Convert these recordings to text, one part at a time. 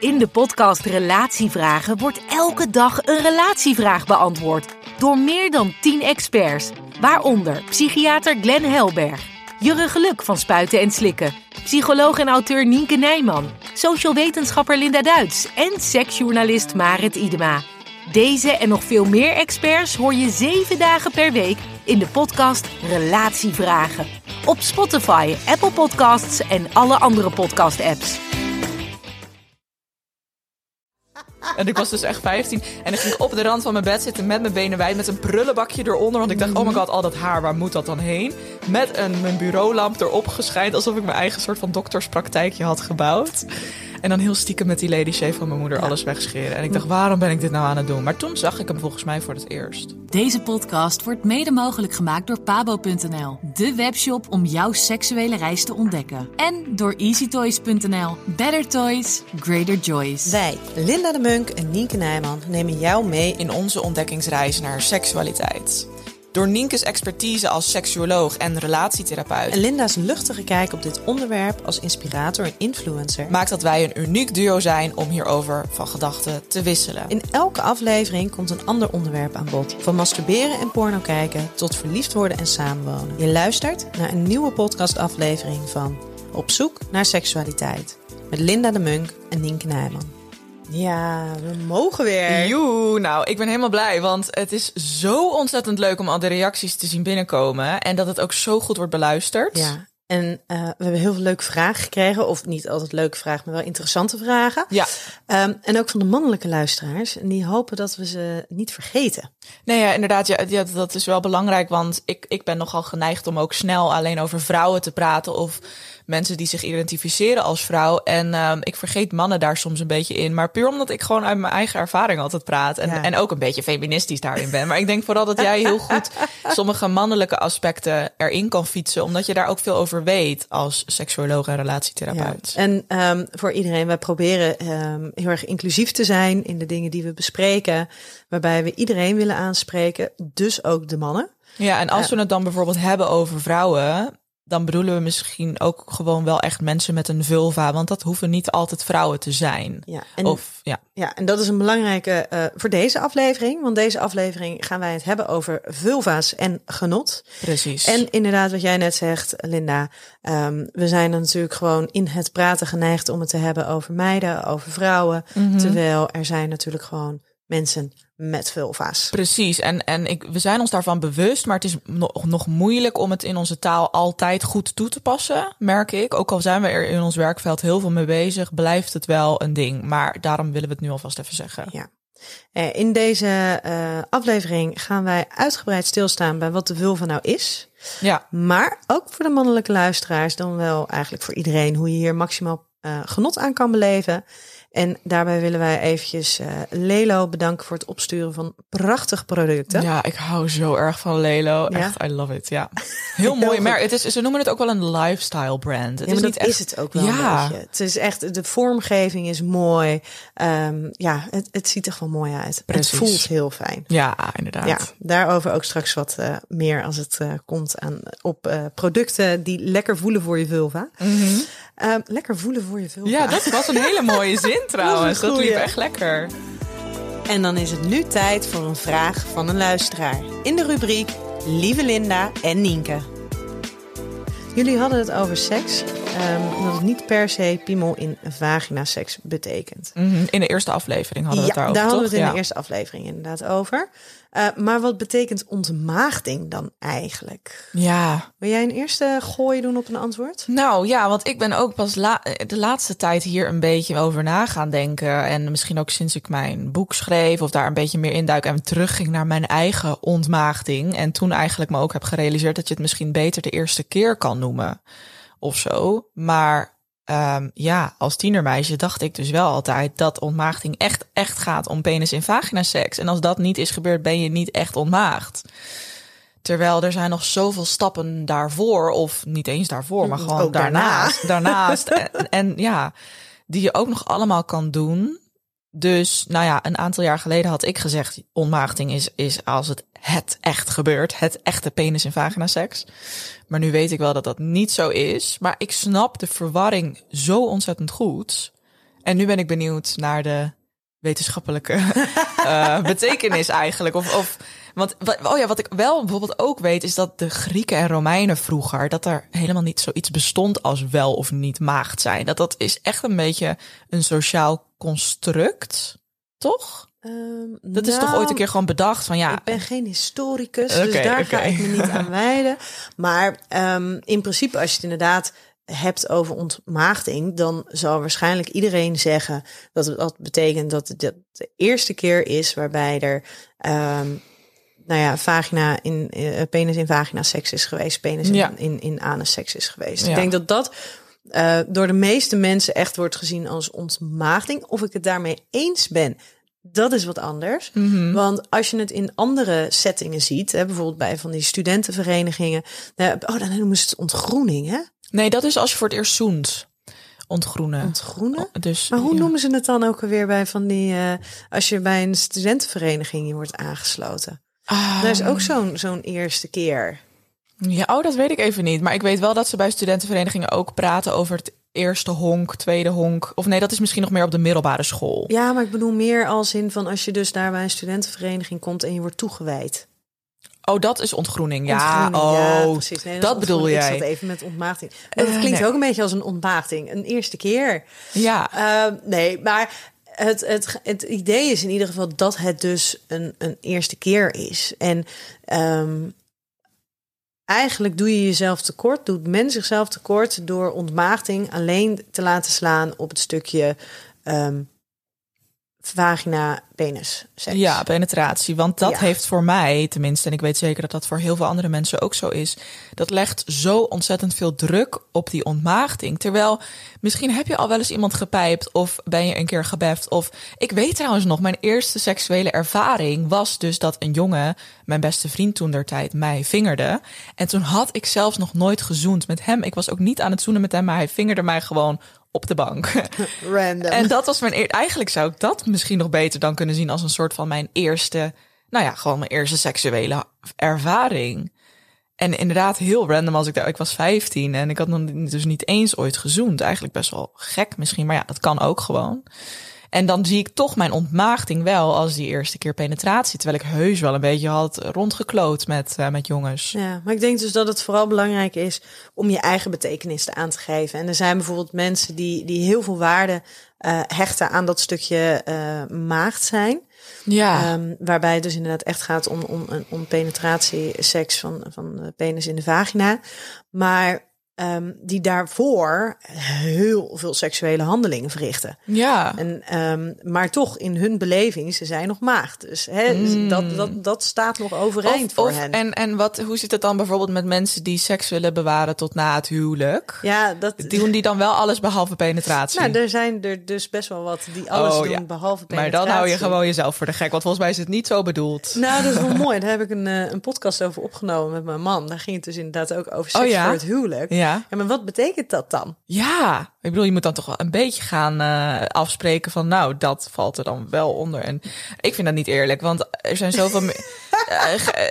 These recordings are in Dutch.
In de podcast Relatievragen wordt elke dag een relatievraag beantwoord. Door meer dan 10 experts. Waaronder psychiater Glenn Helberg. Jurre Geluk van Spuiten en Slikken. Psycholoog en auteur Nienke Nijman. Social wetenschapper Linda Duits. En seksjournalist Marit Idema. Deze en nog veel meer experts hoor je 7 dagen per week in de podcast Relatievragen. Op Spotify, Apple Podcasts en alle andere podcast-apps. En ik was dus echt 15. En ik ging op de rand van mijn bed zitten met mijn benen wijd. Met een prullenbakje eronder. Want ik dacht, oh my god, al dat haar, waar moet dat dan heen? Met mijn bureaulamp erop geschijnd. Alsof ik mijn eigen soort van dokterspraktijkje had gebouwd. En dan heel stiekem met die lady shave van mijn moeder alles wegscheren. En ik dacht, waarom ben ik dit nou aan het doen? Maar toen zag ik hem volgens mij voor het eerst. Deze podcast wordt mede mogelijk gemaakt door pabo.nl. de webshop om jouw seksuele reis te ontdekken. En door easytoys.nl. Better toys, greater joys. Wij, Linda de Munk en Nienke Nijman, nemen jou mee in onze ontdekkingsreis naar seksualiteit. Door Nienke's expertise als seksuoloog en relatietherapeut en Linda's luchtige kijk op dit onderwerp als inspirator en influencer maakt dat wij een uniek duo zijn om hierover van gedachten te wisselen. In elke aflevering komt een ander onderwerp aan bod. Van masturberen en porno kijken tot verliefd worden en samenwonen. Je luistert naar een nieuwe podcastaflevering van Op zoek naar seksualiteit met Linda de Munk en Nienke Nijman. Ja, we mogen weer. Joe, nou, ik ben helemaal blij, want het is zo ontzettend leuk om al de reacties te zien binnenkomen. En dat het ook zo goed wordt beluisterd. Ja, en we hebben heel veel leuke vragen gekregen. Of niet altijd leuke vragen, maar wel interessante vragen. Ja. En ook van de mannelijke luisteraars. En die hopen dat we ze niet vergeten. Nee, ja, inderdaad, ja, dat is wel belangrijk. Want ik ben nogal geneigd om ook snel alleen over vrouwen te praten of mensen die zich identificeren als vrouw. En ik vergeet mannen daar soms een beetje in. Maar puur omdat ik gewoon uit mijn eigen ervaring altijd praat. En ook een beetje feministisch daarin ben. Maar ik denk vooral dat jij heel goed sommige mannelijke aspecten erin kan fietsen. Omdat je daar ook veel over weet als seksuoloog en relatietherapeut. Ja. En voor iedereen, wij proberen heel erg inclusief te zijn in de dingen die we bespreken. Waarbij we iedereen willen aanspreken. Dus ook de mannen. Ja, en als we het dan bijvoorbeeld hebben over vrouwen, dan bedoelen we misschien ook gewoon wel echt mensen met een vulva, want dat hoeven niet altijd vrouwen te zijn. Ja, en, en dat is een belangrijke voor deze aflevering, want deze aflevering gaan wij het hebben over vulva's en genot. Precies. En inderdaad, wat jij net zegt, Linda, we zijn er natuurlijk gewoon in het praten geneigd om het te hebben over meiden, over vrouwen, terwijl er zijn natuurlijk gewoon mensen met vulva's. Precies, en we zijn ons daarvan bewust, maar het is nog moeilijk om het in onze taal altijd goed toe te passen, merk ik. Ook al zijn we er in ons werkveld heel veel mee bezig, blijft het wel een ding. Maar daarom willen we het nu alvast even zeggen. Ja. In deze aflevering gaan wij uitgebreid stilstaan bij wat de vulva nou is. Ja. Maar ook voor de mannelijke luisteraars, dan wel eigenlijk voor iedereen, hoe je hier maximaal genot aan kan beleven. En daarbij willen wij eventjes Lelo bedanken voor het opsturen van prachtige producten. Ja, ik hou zo erg van Lelo. Ja? Echt, I love it. Ja, heel mooi merk. Het is, ze noemen het ook wel een lifestyle brand. Het is niet dat echt, is het ook wel een beetje. Het is echt, de vormgeving is mooi. Het ziet er gewoon mooi uit. Precies. Het voelt heel fijn. Ja, inderdaad. Ja, daarover ook straks wat meer als het komt aan op producten die lekker voelen voor je vulva. Mm-hmm. Lekker voelen voor je vulva. Ja, dat was een hele mooie zin trouwens. Dat liep echt lekker. En dan is het nu tijd voor een vraag van een luisteraar. In de rubriek Lieve Linda en Nienke. Jullie hadden het over seks. Dat het niet per se piemel in vaginaseks betekent. Mm-hmm. In de eerste aflevering hadden we het daarover, daar hadden we het in de eerste aflevering inderdaad over. Maar wat betekent ontmaagding dan eigenlijk? Ja. Wil jij een eerste gooi doen op een antwoord? Nou ja, want ik ben ook pas de laatste tijd hier een beetje over na gaan denken. En misschien ook sinds ik mijn boek schreef of daar een beetje meer induik en terugging naar mijn eigen ontmaagding. En toen eigenlijk me ook heb gerealiseerd dat je het misschien beter de eerste keer kan noemen of zo. Maar als tienermeisje dacht ik dus wel altijd dat ontmaagding echt gaat om penis in vaginaseks. En als dat niet is gebeurd, ben je niet echt ontmaagd. Terwijl er zijn nog zoveel stappen daarvoor, of niet eens daarvoor, maar gewoon ook daarnaast. En ja, die je ook nog allemaal kan doen. Dus nou ja, een aantal jaar geleden had ik gezegd, ontmaagding is als het echt gebeurt. Het echte penis- en vaginaseks. Maar nu weet ik wel dat dat niet zo is. Maar ik snap de verwarring zo ontzettend goed. En nu ben ik benieuwd naar de wetenschappelijke betekenis eigenlijk. Wat ik wel bijvoorbeeld ook weet, is dat de Grieken en Romeinen vroeger, dat er helemaal niet zoiets bestond als wel of niet maagd zijn. Dat is echt een beetje een sociaal construct, toch? Dat is toch ooit een keer gewoon bedacht van ja. Ik ben geen historicus, dus daar ga ik me niet aan wijden. Maar in principe, als je het inderdaad hebt over ontmaagding, dan zal waarschijnlijk iedereen zeggen dat dat betekent dat het de eerste keer is waarbij er penis in vagina seks is geweest, penis in anus seks is geweest. Ja. Ik denk dat door de meeste mensen echt wordt gezien als ontmaagding. Of ik het daarmee eens ben, dat is wat anders. Mm-hmm. Want als je het in andere settingen ziet, hè, bijvoorbeeld bij van die studentenverenigingen, dan noemen ze het ontgroening, hè? Nee, dat is als je voor het eerst zoent. Ontgroenen? Dus, maar hoe noemen ze het dan ook alweer bij van die, als je bij een studentenvereniging wordt aangesloten? Dat is ook zo'n eerste keer. Ja, dat weet ik even niet. Maar ik weet wel dat ze bij studentenverenigingen ook praten over het eerste honk, tweede honk. Of nee, dat is misschien nog meer op de middelbare school. Ja, maar ik bedoel meer als in van als je dus daar bij een studentenvereniging komt en je wordt toegewijd. Oh, dat is ontgroening. Ja, precies. Nee, dat bedoel jij. Ik zat even met ontmaagding. Maar dat klinkt ook een beetje als een ontmaagding. Een eerste keer. Ja. Maar het idee is in ieder geval dat het dus een eerste keer is. En eigenlijk doe je jezelf tekort, doet men zichzelf tekort door ontmaagding alleen te laten slaan op het stukje vagina-penis seks. Ja, penetratie. Want dat heeft voor mij, tenminste, en ik weet zeker dat dat voor heel veel andere mensen ook zo is, dat legt zo ontzettend veel druk op die ontmaagding. Terwijl, misschien heb je al wel eens iemand gepijpt of ben je een keer gebeft. Of ik weet trouwens nog, mijn eerste seksuele ervaring was dus dat een jongen, mijn beste vriend toentertijd, mij vingerde. En toen had ik zelfs nog nooit gezoend met hem. Ik was ook niet aan het zoenen met hem, maar hij vingerde mij gewoon op de bank. Random. En dat was mijn eigenlijk zou ik dat misschien nog beter dan kunnen zien als een soort van mijn eerste, mijn eerste seksuele ervaring. En inderdaad heel random als ik was 15 en ik had nog dus niet eens ooit gezoend. Eigenlijk best wel gek misschien, maar ja, dat kan ook gewoon. En dan zie ik toch mijn ontmaagding wel als die eerste keer penetratie. Terwijl ik heus wel een beetje had rondgekloot met jongens. Ja, maar ik denk dus dat het vooral belangrijk is om je eigen betekenis aan te geven. En er zijn bijvoorbeeld mensen die heel veel waarde hechten aan dat stukje maagd zijn. Ja. Waarbij het dus inderdaad echt gaat om penetratieseks van penis in de vagina. Maar die daarvoor heel veel seksuele handelingen verrichten. Ja. En, maar toch in hun beleving, ze zijn nog maagd. Dus, dus dat staat nog overeind voor hen. En hoe zit het dan bijvoorbeeld met mensen die seks willen bewaren tot na het huwelijk? Ja, die doen die dan wel alles behalve penetratie? Nou, er zijn er dus best wel wat die alles doen behalve penetratie. Maar dan hou je gewoon jezelf voor de gek, want volgens mij is het niet zo bedoeld. Nou, dat is wel mooi. Daar heb ik een podcast over opgenomen met mijn man. Daar ging het dus inderdaad ook over seks voor het huwelijk. Ja. Ja, maar wat betekent dat dan? Ja, ik bedoel, je moet dan toch wel een beetje gaan afspreken van, nou, dat valt er dan wel onder. En ik vind dat niet eerlijk, want er zijn zoveel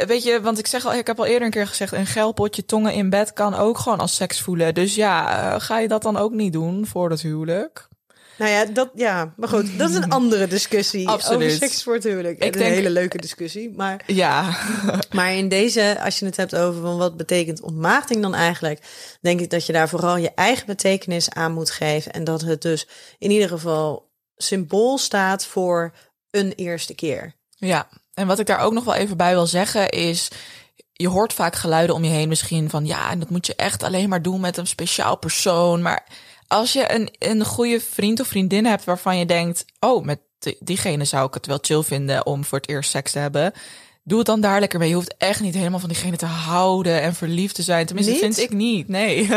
weet je, want ik heb al eerder een keer gezegd, een geil potje tongen in bed kan ook gewoon als seks voelen. Dus ja, ga je dat dan ook niet doen voor dat huwelijk? Nou ja, maar goed, dat is een andere discussie. Absoluut. Over seks voor het huwelijk. Een hele leuke discussie. Maar, ja. Maar in deze, als je het hebt over van wat betekent ontmaagding dan eigenlijk, denk ik dat je daar vooral je eigen betekenis aan moet geven. En dat het dus in ieder geval symbool staat voor een eerste keer. Ja, en wat ik daar ook nog wel even bij wil zeggen is, je hoort vaak geluiden om je heen misschien van ja, en dat moet je echt alleen maar doen met een speciaal persoon. Maar als je een goede vriend of vriendin hebt waarvan je denkt, oh, met diegene zou ik het wel chill vinden om voor het eerst seks te hebben, doe het dan daar lekker mee. Je hoeft echt niet helemaal van diegene te houden en verliefd te zijn. Tenminste, dat vind ik niet, nee.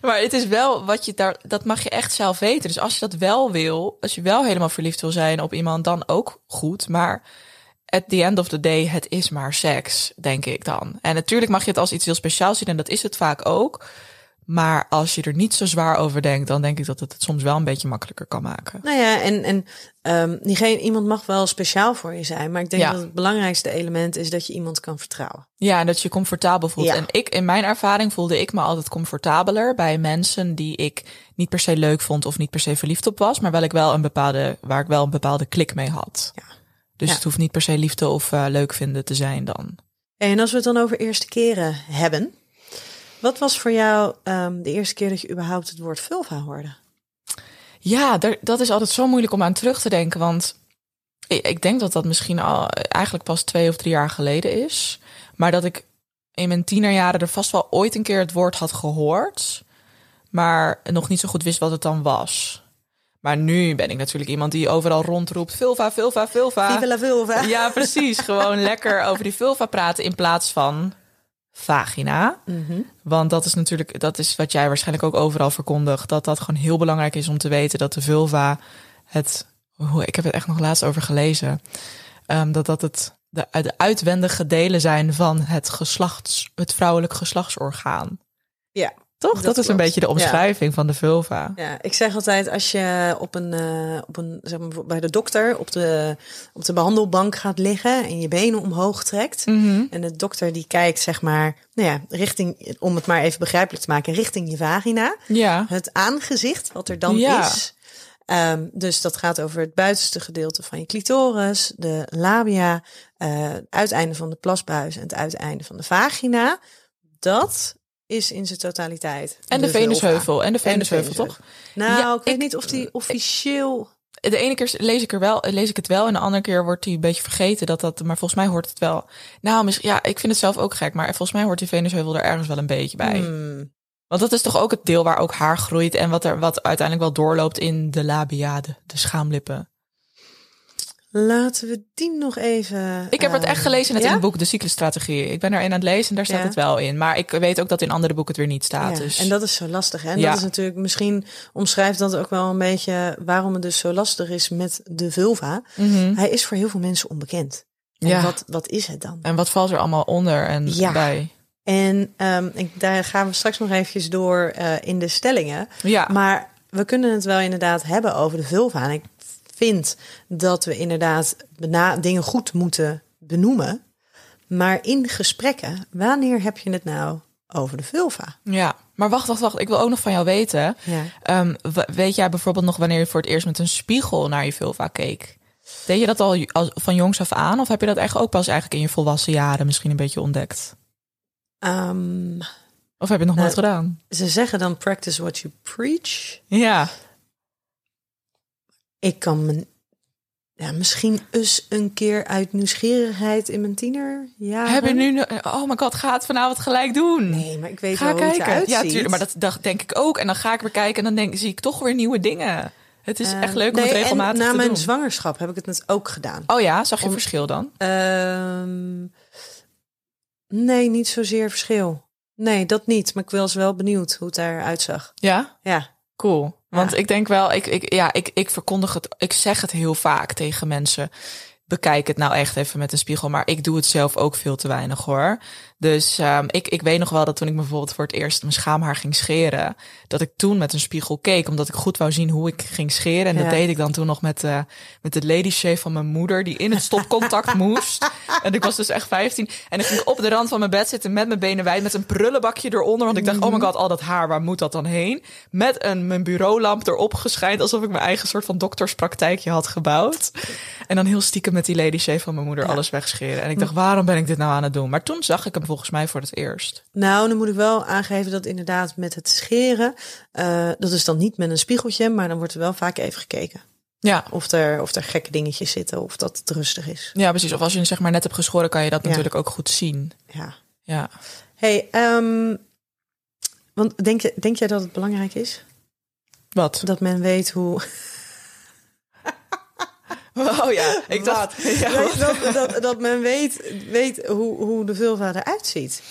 Maar het is wel wat je daar, dat mag je echt zelf weten. Dus als je dat wel wil, als je wel helemaal verliefd wil zijn op iemand, dan ook goed. Maar at the end of the day, het is maar seks, denk ik dan. En natuurlijk mag je het als iets heel speciaals zien en dat is het vaak ook. Maar als je er niet zo zwaar over denkt, dan denk ik dat het soms wel een beetje makkelijker kan maken. Nou ja, iemand mag wel speciaal voor je zijn. Maar ik denk dat het belangrijkste element is dat je iemand kan vertrouwen. Ja, en dat je comfortabel voelt. Ja. En in mijn ervaring voelde ik me altijd comfortabeler bij mensen die ik niet per se leuk vond of niet per se verliefd op was. Maar waar ik wel een bepaalde klik mee had. Ja. Dus het hoeft niet per se liefde of leuk vinden te zijn dan. En als we het dan over eerste keren hebben, wat was voor jou de eerste keer dat je überhaupt het woord vulva hoorde? Ja, dat is altijd zo moeilijk om aan terug te denken. Want ik denk dat dat misschien al eigenlijk pas 2 of 3 jaar geleden is. Maar dat ik in mijn tienerjaren er vast wel ooit een keer het woord had gehoord. Maar nog niet zo goed wist wat het dan was. Maar nu ben ik natuurlijk iemand die overal rondroept, vulva, vulva, vulva. Viva la vulva. Ja, precies. Gewoon lekker over die vulva praten in plaats van vagina. Mm-hmm. Want dat is wat jij waarschijnlijk ook overal verkondigt. Dat gewoon heel belangrijk is om te weten dat de vulva ik heb het echt nog laatst over gelezen. Dat het de uitwendige delen zijn van het vrouwelijk geslachtsorgaan. Ja. Toch? Dat is een beetje de omschrijving van de vulva. Ja, ik zeg altijd, als je bij de dokter op de behandelbank gaat liggen en je benen omhoog trekt. Mm-hmm. En de dokter die kijkt, zeg maar, nou ja, richting, om het maar even begrijpelijk te maken, richting je vagina. Ja. Het aangezicht, wat er dan is. Dus dat gaat over het buitenste gedeelte van je clitoris, de labia, het uiteinde van de plasbuis en het uiteinde van de vagina. Dat is in zijn totaliteit. En de Venusheuvel. Toch? Nou, ja, ik weet niet of die officieel. De ene keer lees ik het wel. En de andere keer wordt die een beetje vergeten. Maar volgens mij hoort het wel. Nou, ik vind het zelf ook gek. Maar volgens mij hoort die Venusheuvel er ergens wel een beetje bij. Want dat is toch ook het deel waar ook haar groeit. En wat uiteindelijk wel doorloopt in de labia, de schaamlippen. Laten we die nog even. Ik heb het echt gelezen in het boek De Cyclusstrategie. Ik ben er aan het lezen en daar staat het wel in. Maar ik weet ook dat in andere boeken het weer niet staat. Ja, dus. En dat is zo lastig. Hè? En dat is natuurlijk, misschien omschrijft dat ook wel een beetje waarom het dus zo lastig is met de vulva. Mm-hmm. Hij is voor heel veel mensen onbekend. En wat is het dan? En wat valt er allemaal onder en bij? En daar gaan we straks nog eventjes door in de stellingen. Ja. Maar we kunnen het wel inderdaad hebben over de vulva. En ik vind dat we inderdaad dingen goed moeten benoemen. Maar in gesprekken, wanneer heb je het nou over de vulva? Ja, maar wacht. Ik wil ook nog van jou weten. Ja. Weet jij bijvoorbeeld nog wanneer je voor het eerst met een spiegel naar je vulva keek? Deed je dat al van jongs af aan? Of heb je dat echt ook pas eigenlijk in je volwassen jaren misschien een beetje ontdekt? Of heb je het nog nooit gedaan? Ze zeggen dan practice what you preach. Ja. Ik kan misschien eens een keer uit nieuwsgierigheid in mijn tienerjaren. Heb je nu, oh my god, ga het vanavond gelijk doen. Nee, maar ik weet wel hoe het eruit ziet. Ja, tuurlijk, maar dat denk ik ook. En dan ga ik weer kijken en dan zie ik toch weer nieuwe dingen. Het is echt leuk om het regelmatig te doen. Na mijn zwangerschap heb ik het net ook gedaan. Oh ja, zag je verschil dan? Nee, niet zozeer verschil. Nee, dat niet. Maar ik was wel benieuwd hoe het daaruit zag. Ja? Ja. Cool. Want ik denk wel, ik verkondig het, ik zeg het heel vaak tegen mensen bekijk het nou echt even met een spiegel. Maar ik doe het zelf ook veel te weinig, hoor. Dus ik weet nog wel dat toen ik bijvoorbeeld voor het eerst mijn schaamhaar ging scheren, dat ik toen met een spiegel keek, omdat ik goed wou zien hoe ik ging scheren. En dat deed ik dan toen nog met de lady shave van mijn moeder, die in het stopcontact moest. En ik was dus echt 15. En ik ging op de rand van mijn bed zitten met mijn benen wijd, met een prullenbakje eronder. Want ik dacht, oh my god, al dat haar, waar moet dat dan heen? Met mijn bureaulamp erop geschijnd, alsof ik mijn eigen soort van dokterspraktijkje had gebouwd. En dan heel stiekem met die lady shave van mijn moeder alles wegscheren. En ik dacht, waarom ben ik dit nou aan het doen? Maar toen zag ik hem volgens mij voor het eerst. Nou, dan moet ik wel aangeven dat inderdaad met het scheren, dat is dan niet met een spiegeltje, maar dan wordt er wel vaak even gekeken. Ja. Of er gekke dingetjes zitten, of dat het rustig is. Ja, precies. Of als je zeg maar net hebt geschoren, kan je dat natuurlijk ook goed zien. Ja. Ja. Hey, want denk jij dat het belangrijk is? Wat? Dat men weet hoe... Oh ja, ik dacht... Ja. Dat men weet hoe de vulva eruit ziet.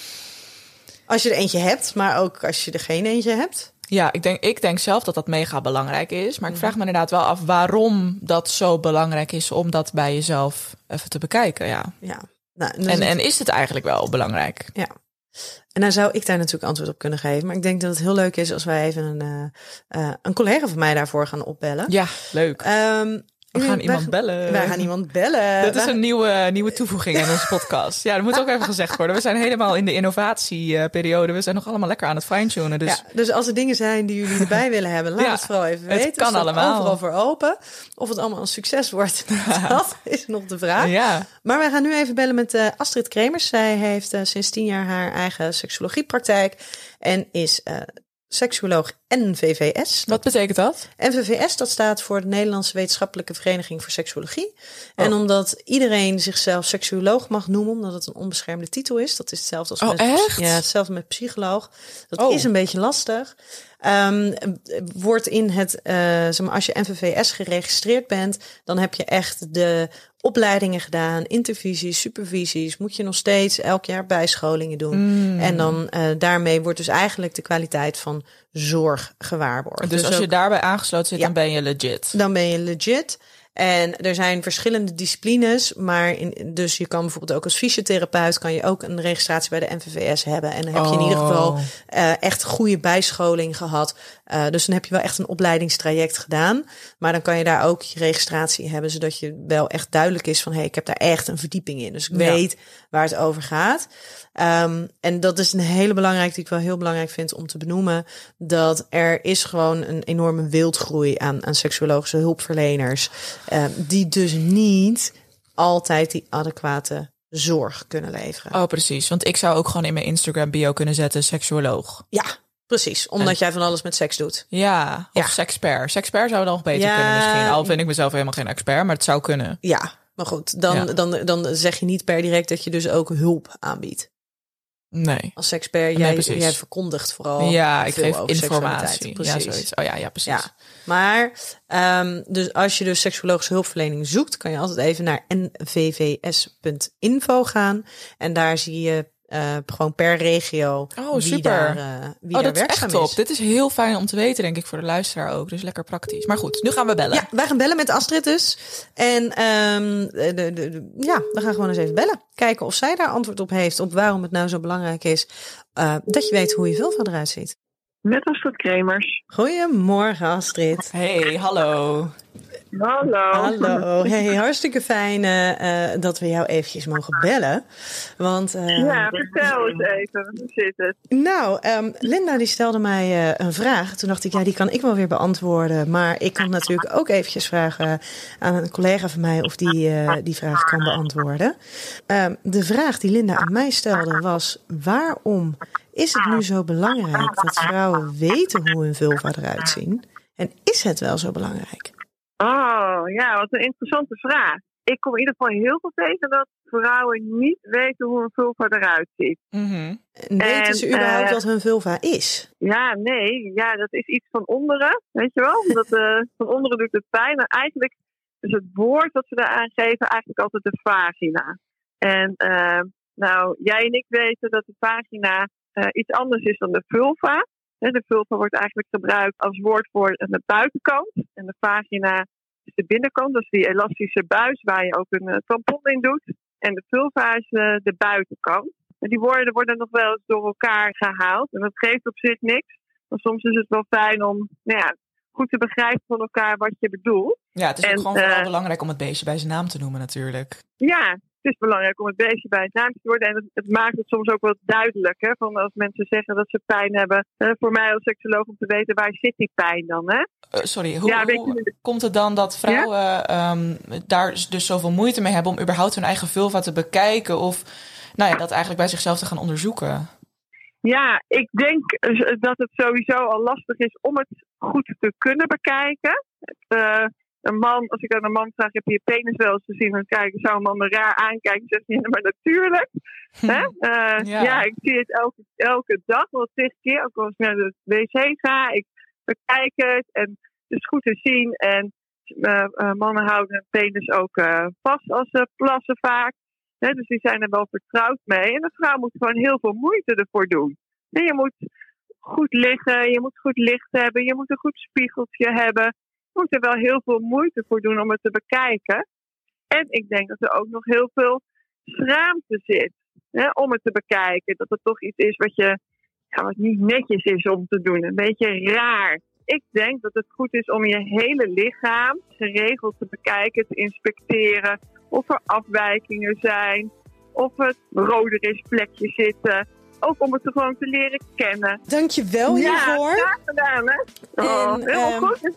Als je er eentje hebt, maar ook als je er geen eentje hebt. Ja, ik denk zelf dat dat mega belangrijk is. Maar ik vraag me inderdaad wel af waarom dat zo belangrijk is om dat bij jezelf even te bekijken. Ja. Nou, dus en is het eigenlijk wel belangrijk? Ja. En nou zou ik daar natuurlijk antwoord op kunnen geven. Maar ik denk dat het heel leuk is als wij even een collega van mij daarvoor gaan opbellen. Ja, leuk. Wij gaan iemand bellen. Dat is een nieuwe toevoeging in onze podcast. Ja, dat moet ook even gezegd worden. We zijn helemaal in de innovatieperiode. We zijn nog allemaal lekker aan het fine-tunen. Dus, dus als er dingen zijn die jullie erbij willen hebben, laat het vooral even weten. Het kan allemaal. Overal voor open. Of het allemaal een succes wordt, dat is nog de vraag. Ja. Maar wij gaan nu even bellen met Astrid Kremers. Zij heeft sinds 10 jaar haar eigen seksuologiepraktijk en is... seksuoloog NVVS. Wat betekent dat? NVVS, dat staat voor de Nederlandse Wetenschappelijke Vereniging voor Seksuologie. Oh. En omdat iedereen zichzelf seksuoloog mag noemen, omdat het een onbeschermde titel is, dat is hetzelfde als hetzelfde met psycholoog. Dat is een beetje lastig. Wordt in het, als je NVVS geregistreerd bent, dan heb je echt de opleidingen gedaan, intervisies, supervisies, moet je nog steeds elk jaar bijscholingen doen. En dan daarmee wordt dus eigenlijk de kwaliteit van zorg gewaarborgd. Dus als je daarbij aangesloten zit, dan ben je legit. Dan ben je legit. En er zijn verschillende disciplines, maar dus je kan bijvoorbeeld ook als fysiotherapeut kan je ook een registratie bij de NVVS hebben. En dan heb je in ieder geval echt goede bijscholing gehad. Dus dan heb je wel echt een opleidingstraject gedaan. Maar dan kan je daar ook je registratie hebben, zodat je wel echt duidelijk is van, hey, ik heb daar echt een verdieping in. Dus ik weet waar het over gaat. En dat is een hele belangrijke, die ik wel heel belangrijk vind om te benoemen. Dat er is gewoon een enorme wildgroei aan seksuologische hulpverleners. Die dus niet altijd die adequate zorg kunnen leveren. Oh, precies. Want ik zou ook gewoon in mijn Instagram bio kunnen zetten seksuoloog. Ja, precies. Omdat jij van alles met seks doet. Ja, of sekspert. Sekspert zou nog beter kunnen misschien. Al vind ik mezelf helemaal geen expert, maar het zou kunnen. Ja, maar goed. Dan zeg je niet per direct dat je dus ook hulp aanbiedt. Nee. Als expert, jij verkondigt vooral. Ja, ik geef informatie. Precies. Ja, zoiets. Ja, precies. Ja. Maar dus als je dus seksuologische hulpverlening zoekt, kan je altijd even naar nvvs.info gaan. En daar zie je gewoon per regio wie daar werkzaam is. Dat is echt top. Dit is heel fijn om te weten, denk ik, voor de luisteraar ook. Dus lekker praktisch. Maar goed, nu gaan we bellen. Ja, wij gaan bellen met Astrid dus. En we gaan gewoon eens even bellen. Kijken of zij daar antwoord op heeft, op waarom het nou zo belangrijk is dat je weet hoe je vulva eruit ziet. Met Astrid Kremers. Goedemorgen, Astrid. Hey, hallo. Hallo. Hey, hartstikke fijn dat we jou eventjes mogen bellen. Want, vertel eens even. Hoe zit het? Nou, Linda die stelde mij een vraag. Toen dacht ik, die kan ik wel weer beantwoorden. Maar ik kan natuurlijk ook eventjes vragen aan een collega van mij of die die vraag kan beantwoorden. De vraag die Linda aan mij stelde was, waarom is het nu zo belangrijk dat vrouwen weten hoe hun vulva eruit zien? En is het wel zo belangrijk? Oh ja, wat een interessante vraag. Ik kom in ieder geval heel veel tegen dat vrouwen niet weten hoe een vulva eruit ziet. Mm-hmm. Weten ze überhaupt wat hun vulva is? Ja, nee. Ja, dat is iets van onderen, weet je wel. Omdat, van onderen doet het pijn. Maar eigenlijk is het woord dat ze daaraan geven eigenlijk altijd de vagina. En jij en ik weten dat de vagina iets anders is dan de vulva. De vulva wordt eigenlijk gebruikt als woord voor de buitenkant. En de vagina is de binnenkant, dus die elastische buis waar je ook een tampon in doet. En de vulva is de buitenkant. En die woorden worden nog wel eens door elkaar gehaald. En dat geeft op zich niks. Maar soms is het wel fijn om goed te begrijpen van elkaar wat je bedoelt. Ja, het is ook gewoon vooral belangrijk om het beestje bij zijn naam te noemen natuurlijk. Ja, het is belangrijk om het beestje bij het naam te worden. En het maakt het soms ook wel duidelijk. Hè? Van als mensen zeggen dat ze pijn hebben. Voor mij als seksoloog om te weten, waar zit die pijn dan? Hè? Hoe komt het dan dat vrouwen daar dus zoveel moeite mee hebben om überhaupt hun eigen vulva te bekijken? Of dat eigenlijk bij zichzelf te gaan onderzoeken? Ja, ik denk dat het sowieso al lastig is om het goed te kunnen bekijken. Een man, als ik aan een man vraag, heb je je penis wel eens gezien? Dan zou een man me raar aankijken en zegt, ja, maar natuurlijk. Hè? Ik zie het elke dag, wel 10 keer. Ook als ik naar de wc ga, ik bekijk het en het is goed te zien. En mannen houden hun penis ook vast als ze plassen vaak. Hè? Dus die zijn er wel vertrouwd mee. En een vrouw moet gewoon heel veel moeite ervoor doen. En je moet goed liggen, je moet goed licht hebben, je moet een goed spiegeltje hebben. Je moet er wel heel veel moeite voor doen om het te bekijken. En ik denk dat er ook nog heel veel schaamte zit, hè, om het te bekijken. Dat het toch iets is wat niet netjes is om te doen. Een beetje raar. Ik denk dat het goed is om je hele lichaam geregeld te bekijken, te inspecteren. Of er afwijkingen zijn. Of het roder is, plekjes zitten. Ook om het gewoon te leren kennen. Dankjewel hiervoor. Ja, graag gedaan, hè. Oh, heel goed.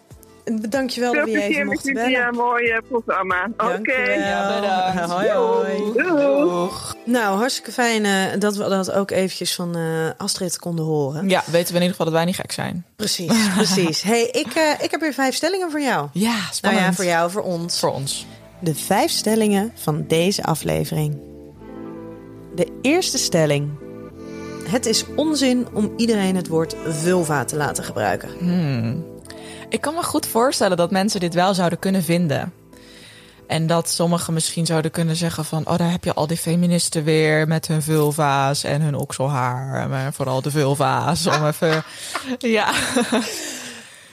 Dankjewel dat we je even mochten bellen. Veel plezier met jullie mooie programma. Oké. Ja, hoi. Doeg. Nou, hartstikke fijn dat we dat ook eventjes van Astrid konden horen. Ja, weten we in ieder geval dat wij niet gek zijn. Precies. Hey, ik heb weer 5 stellingen voor jou. Ja, spannend. Nou ja, voor jou, voor ons. Voor ons. De 5 stellingen van deze aflevering. De eerste stelling. Het is onzin om iedereen het woord vulva te laten gebruiken. Ik kan me goed voorstellen dat mensen dit wel zouden kunnen vinden. En dat sommigen misschien zouden kunnen zeggen van, oh, daar heb je al die feministen weer met hun vulva's en hun okselhaar. Maar vooral de vulva's. Om even... Ja.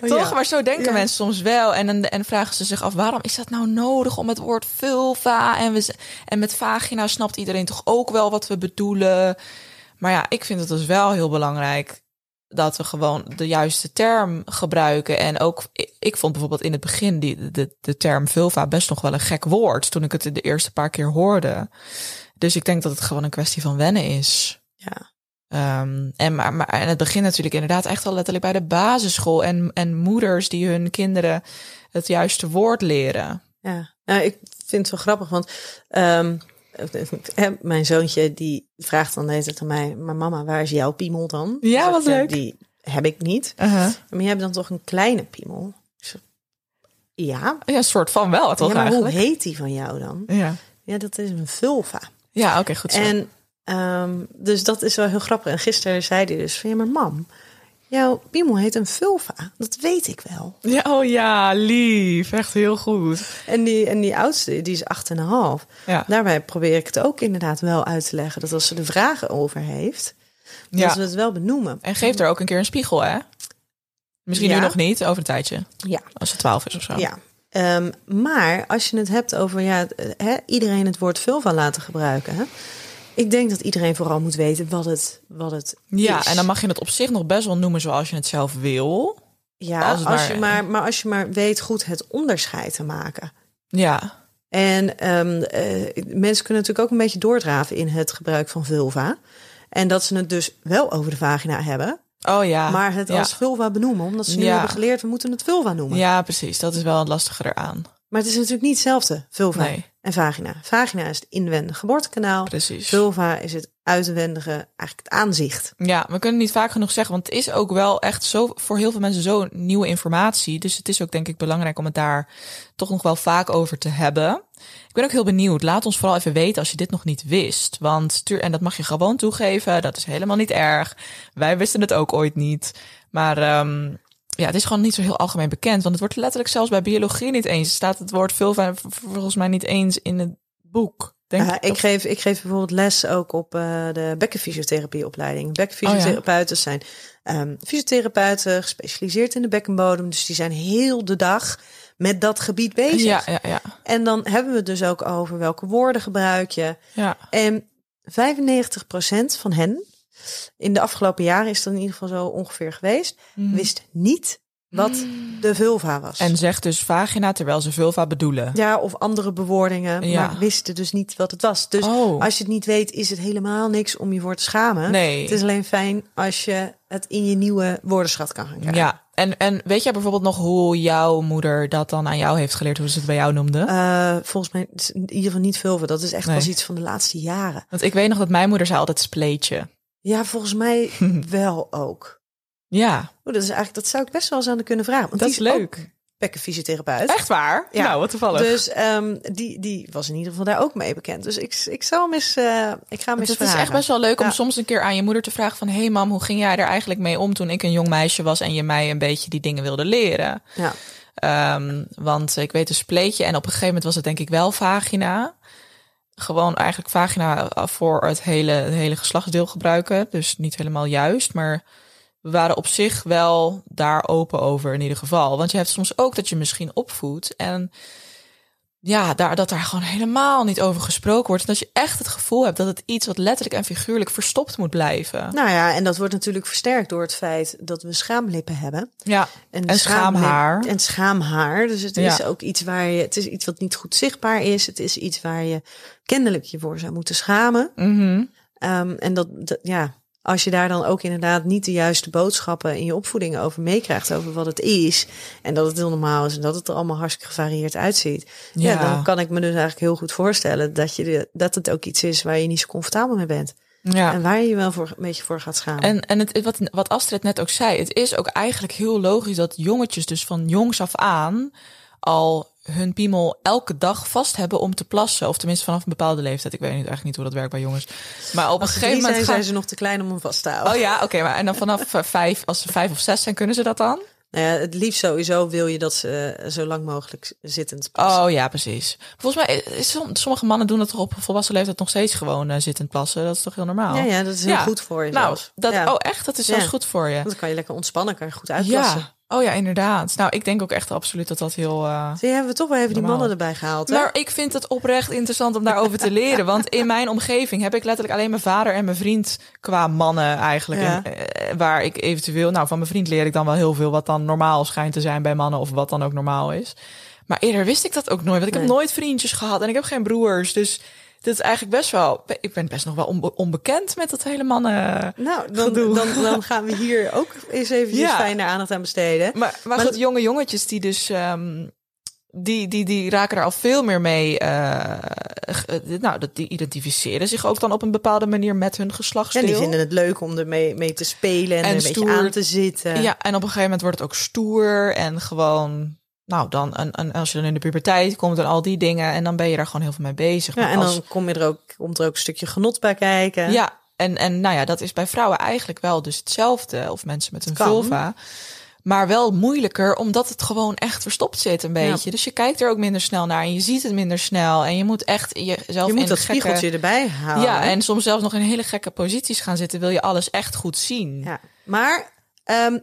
Toch? Maar zo denken mensen soms wel. En vragen ze zich af, waarom is dat nou nodig om het woord vulva? En met vagina snapt iedereen toch ook wel wat we bedoelen? Maar ja, ik vind het dus wel heel belangrijk dat we gewoon de juiste term gebruiken. En ook, ik vond bijvoorbeeld in het begin de term vulva best nog wel een gek woord, toen ik het de eerste paar keer hoorde. Dus ik denk dat het gewoon een kwestie van wennen is. Ja. Maar het begint natuurlijk inderdaad echt al letterlijk bij de basisschool. En moeders die hun kinderen het juiste woord leren. Ja, nou, ik vind het wel grappig, want mijn zoontje die vraagt dan deze aan mij, maar mama, waar is jouw piemel dan? Ja, wat leuk. Die heb ik niet. Uh-huh. Maar je hebt dan toch een kleine piemel? Ja. Ja, een soort van wel. Het maar eigenlijk. Hoe heet die van jou dan? Ja. Ja, dat is een vulva. Ja, oké, goed zo. En dus dat is wel heel grappig. En gisteren zei hij dus van, ja, maar mam, jouw piemel heet een vulva. Dat weet ik wel. Ja, oh ja, lief. Echt heel goed. En die oudste, die is 8,5. Ja. Daarbij probeer ik het ook inderdaad wel uit te leggen. Dat als ze er vragen over heeft, dat ze het wel benoemen. En geef er ook een keer een spiegel, hè? Misschien nu nog niet, over een tijdje. Ja. Als ze 12 is of zo. Ja. Maar als je het hebt over iedereen het woord vulva laten gebruiken, hè? Ik denk dat iedereen vooral moet weten wat het is. Ja, en dan mag je het op zich nog best wel noemen zoals je het zelf wil. Ja, als je maar weet goed het onderscheid te maken. Ja. En mensen kunnen natuurlijk ook een beetje doordraven in het gebruik van vulva. En dat ze het dus wel over de vagina hebben. Oh ja. Maar het als vulva benoemen, omdat ze nu hebben geleerd, we moeten het vulva noemen. Ja, precies. Dat is wel het lastige eraan. Maar het is natuurlijk niet hetzelfde, vulva en vagina. Vagina is het inwendige geboortekanaal. Precies. Vulva is het uitwendige, eigenlijk het aanzicht. Ja, we kunnen niet vaak genoeg zeggen, want het is ook wel echt zo voor heel veel mensen zo nieuwe informatie. Dus het is ook denk ik belangrijk om het daar toch nog wel vaak over te hebben. Ik ben ook heel benieuwd. Laat ons vooral even weten als je dit nog niet wist. Want en dat mag je gewoon toegeven, dat is helemaal niet erg. Wij wisten het ook ooit niet. Maar het is gewoon niet zo heel algemeen bekend. Want het wordt letterlijk zelfs bij biologie niet eens. Staat het woord vulva volgens mij niet eens in het boek. Ik geef bijvoorbeeld les ook op de bekkenfysiotherapieopleiding. Bekkenfysiotherapeuten zijn fysiotherapeuten, gespecialiseerd in de bekkenbodem. Dus die zijn heel de dag met dat gebied bezig. Ja. En dan hebben we het dus ook over welke woorden gebruik je. Ja. En 95% van hen, in de afgelopen jaren is dat in ieder geval zo ongeveer geweest, wist niet wat de vulva was. En zegt dus vagina terwijl ze vulva bedoelen. Ja, of andere bewoordingen, maar wisten dus niet wat het was. Dus als je het niet weet, is het helemaal niks om je voor te schamen. Nee. Het is alleen fijn als je het in je nieuwe woordenschat kan gaan krijgen. Ja, en weet jij bijvoorbeeld nog hoe jouw moeder dat dan aan jou heeft geleerd, hoe ze het bij jou noemde? Volgens mij in ieder geval niet vulva. Dat is echt pas iets van de laatste jaren. Want ik weet nog dat mijn moeder zei altijd spleetje. Ja, volgens mij wel ook. Ja. O, dat is eigenlijk, dat zou ik best wel eens aan de kunnen vragen. Want dat die is leuk. Bekkenfysiotherapeut. Echt waar? Ja. Nou, wat toevallig. Dus die was in ieder geval daar ook mee bekend. Dus ik zal hem eens, ik ga hem eens vragen. Het is echt best wel leuk om soms een keer aan je moeder te vragen van, hey mam, hoe ging jij er eigenlijk mee om toen ik een jong meisje was en je mij een beetje die dingen wilde leren? Ja. Want ik weet een spleetje en op een gegeven moment was het denk ik wel vagina. Gewoon eigenlijk vagina voor het hele geslachtsdeel gebruiken. Dus niet helemaal juist, maar we waren op zich wel daar open over in ieder geval. Want je hebt soms ook dat je misschien opvoedt en ja, dat daar gewoon helemaal niet over gesproken wordt. En dat je echt het gevoel hebt dat het iets wat letterlijk en figuurlijk verstopt moet blijven. Nou ja, en dat wordt natuurlijk versterkt door het feit dat we schaamlippen hebben. Ja, en schaamhaar. En schaamhaar. Dus het is ook iets waar je, het is iets wat niet goed zichtbaar is. Het is iets waar je kennelijk je voor zou moeten schamen. Mm-hmm. En dat als je daar dan ook inderdaad niet de juiste boodschappen in je opvoeding over meekrijgt, over wat het is en dat het heel normaal is en dat het er allemaal hartstikke gevarieerd uitziet. Ja. Ja, dan kan ik me dus eigenlijk heel goed voorstellen dat het ook iets is waar je niet zo comfortabel mee bent. Ja. En waar je je wel voor, een beetje voor gaat schamen. En het, wat Astrid net ook zei, het is ook eigenlijk heel logisch dat jongetjes dus van jongs af aan al hun piemel elke dag vast hebben om te plassen. Of tenminste vanaf een bepaalde leeftijd. Ik weet eigenlijk niet hoe dat werkt bij jongens. Maar op een gegeven moment zijn ze nog te klein om hem vast te houden. Oh ja, oké. Maar en dan vanaf 5, als ze 5 of 6 zijn, kunnen ze dat dan? Nou ja, het liefst sowieso wil je dat ze zo lang mogelijk zittend plassen. Oh ja, precies. Volgens mij, sommige mannen doen dat toch op volwassen leeftijd nog steeds gewoon zittend plassen. Dat is toch heel normaal? Ja dat is heel goed voor je. Nou, oh echt? Dat is zelfs goed voor je. Want dan kan je lekker ontspannen, kan je goed uitplassen. Ja. Oh ja, inderdaad. Nou, ik denk ook echt absoluut dat heel... Ze hebben toch wel even normaal. Die mannen erbij gehaald. Hè? Maar ik vind het oprecht interessant om daarover te leren. Want in mijn omgeving heb ik letterlijk alleen mijn vader en mijn vriend qua mannen eigenlijk. Ja. En waar ik eventueel... Nou, van mijn vriend leer ik dan wel heel veel wat dan normaal schijnt te zijn bij mannen. Of wat dan ook normaal is. Maar eerder wist ik dat ook nooit. Want ik heb nooit vriendjes gehad en ik heb geen broers. Dus dit is eigenlijk best wel... Ik ben best nog wel onbekend met dat hele mannen. Nou, dan gaan we hier ook eens even fijner aandacht aan besteden. Maar goed, jonge jongetjes die dus... Die raken er al veel meer mee. Die identificeren zich ook dan op een bepaalde manier met hun geslachtsdeel. En die vinden het leuk om ermee te spelen en er een stoer, beetje aan te zitten. Ja, en op een gegeven moment wordt het ook stoer en gewoon... Nou, dan en als je dan in de puberteit komt en al die dingen, en dan ben je daar gewoon heel veel mee bezig. Ja, en dan komt er ook een stukje genot bij kijken. Ja, en nou ja, dat is bij vrouwen eigenlijk wel dus hetzelfde. Of mensen met een vulva. Maar wel moeilijker, omdat het gewoon echt verstopt zit een beetje. Ja. Dus je kijkt er ook minder snel naar en je ziet het minder snel. En je moet echt jezelf dat spiegeltje erbij halen. Ja, en soms zelfs nog in hele gekke posities gaan zitten. Wil je alles echt goed zien. Ja, maar...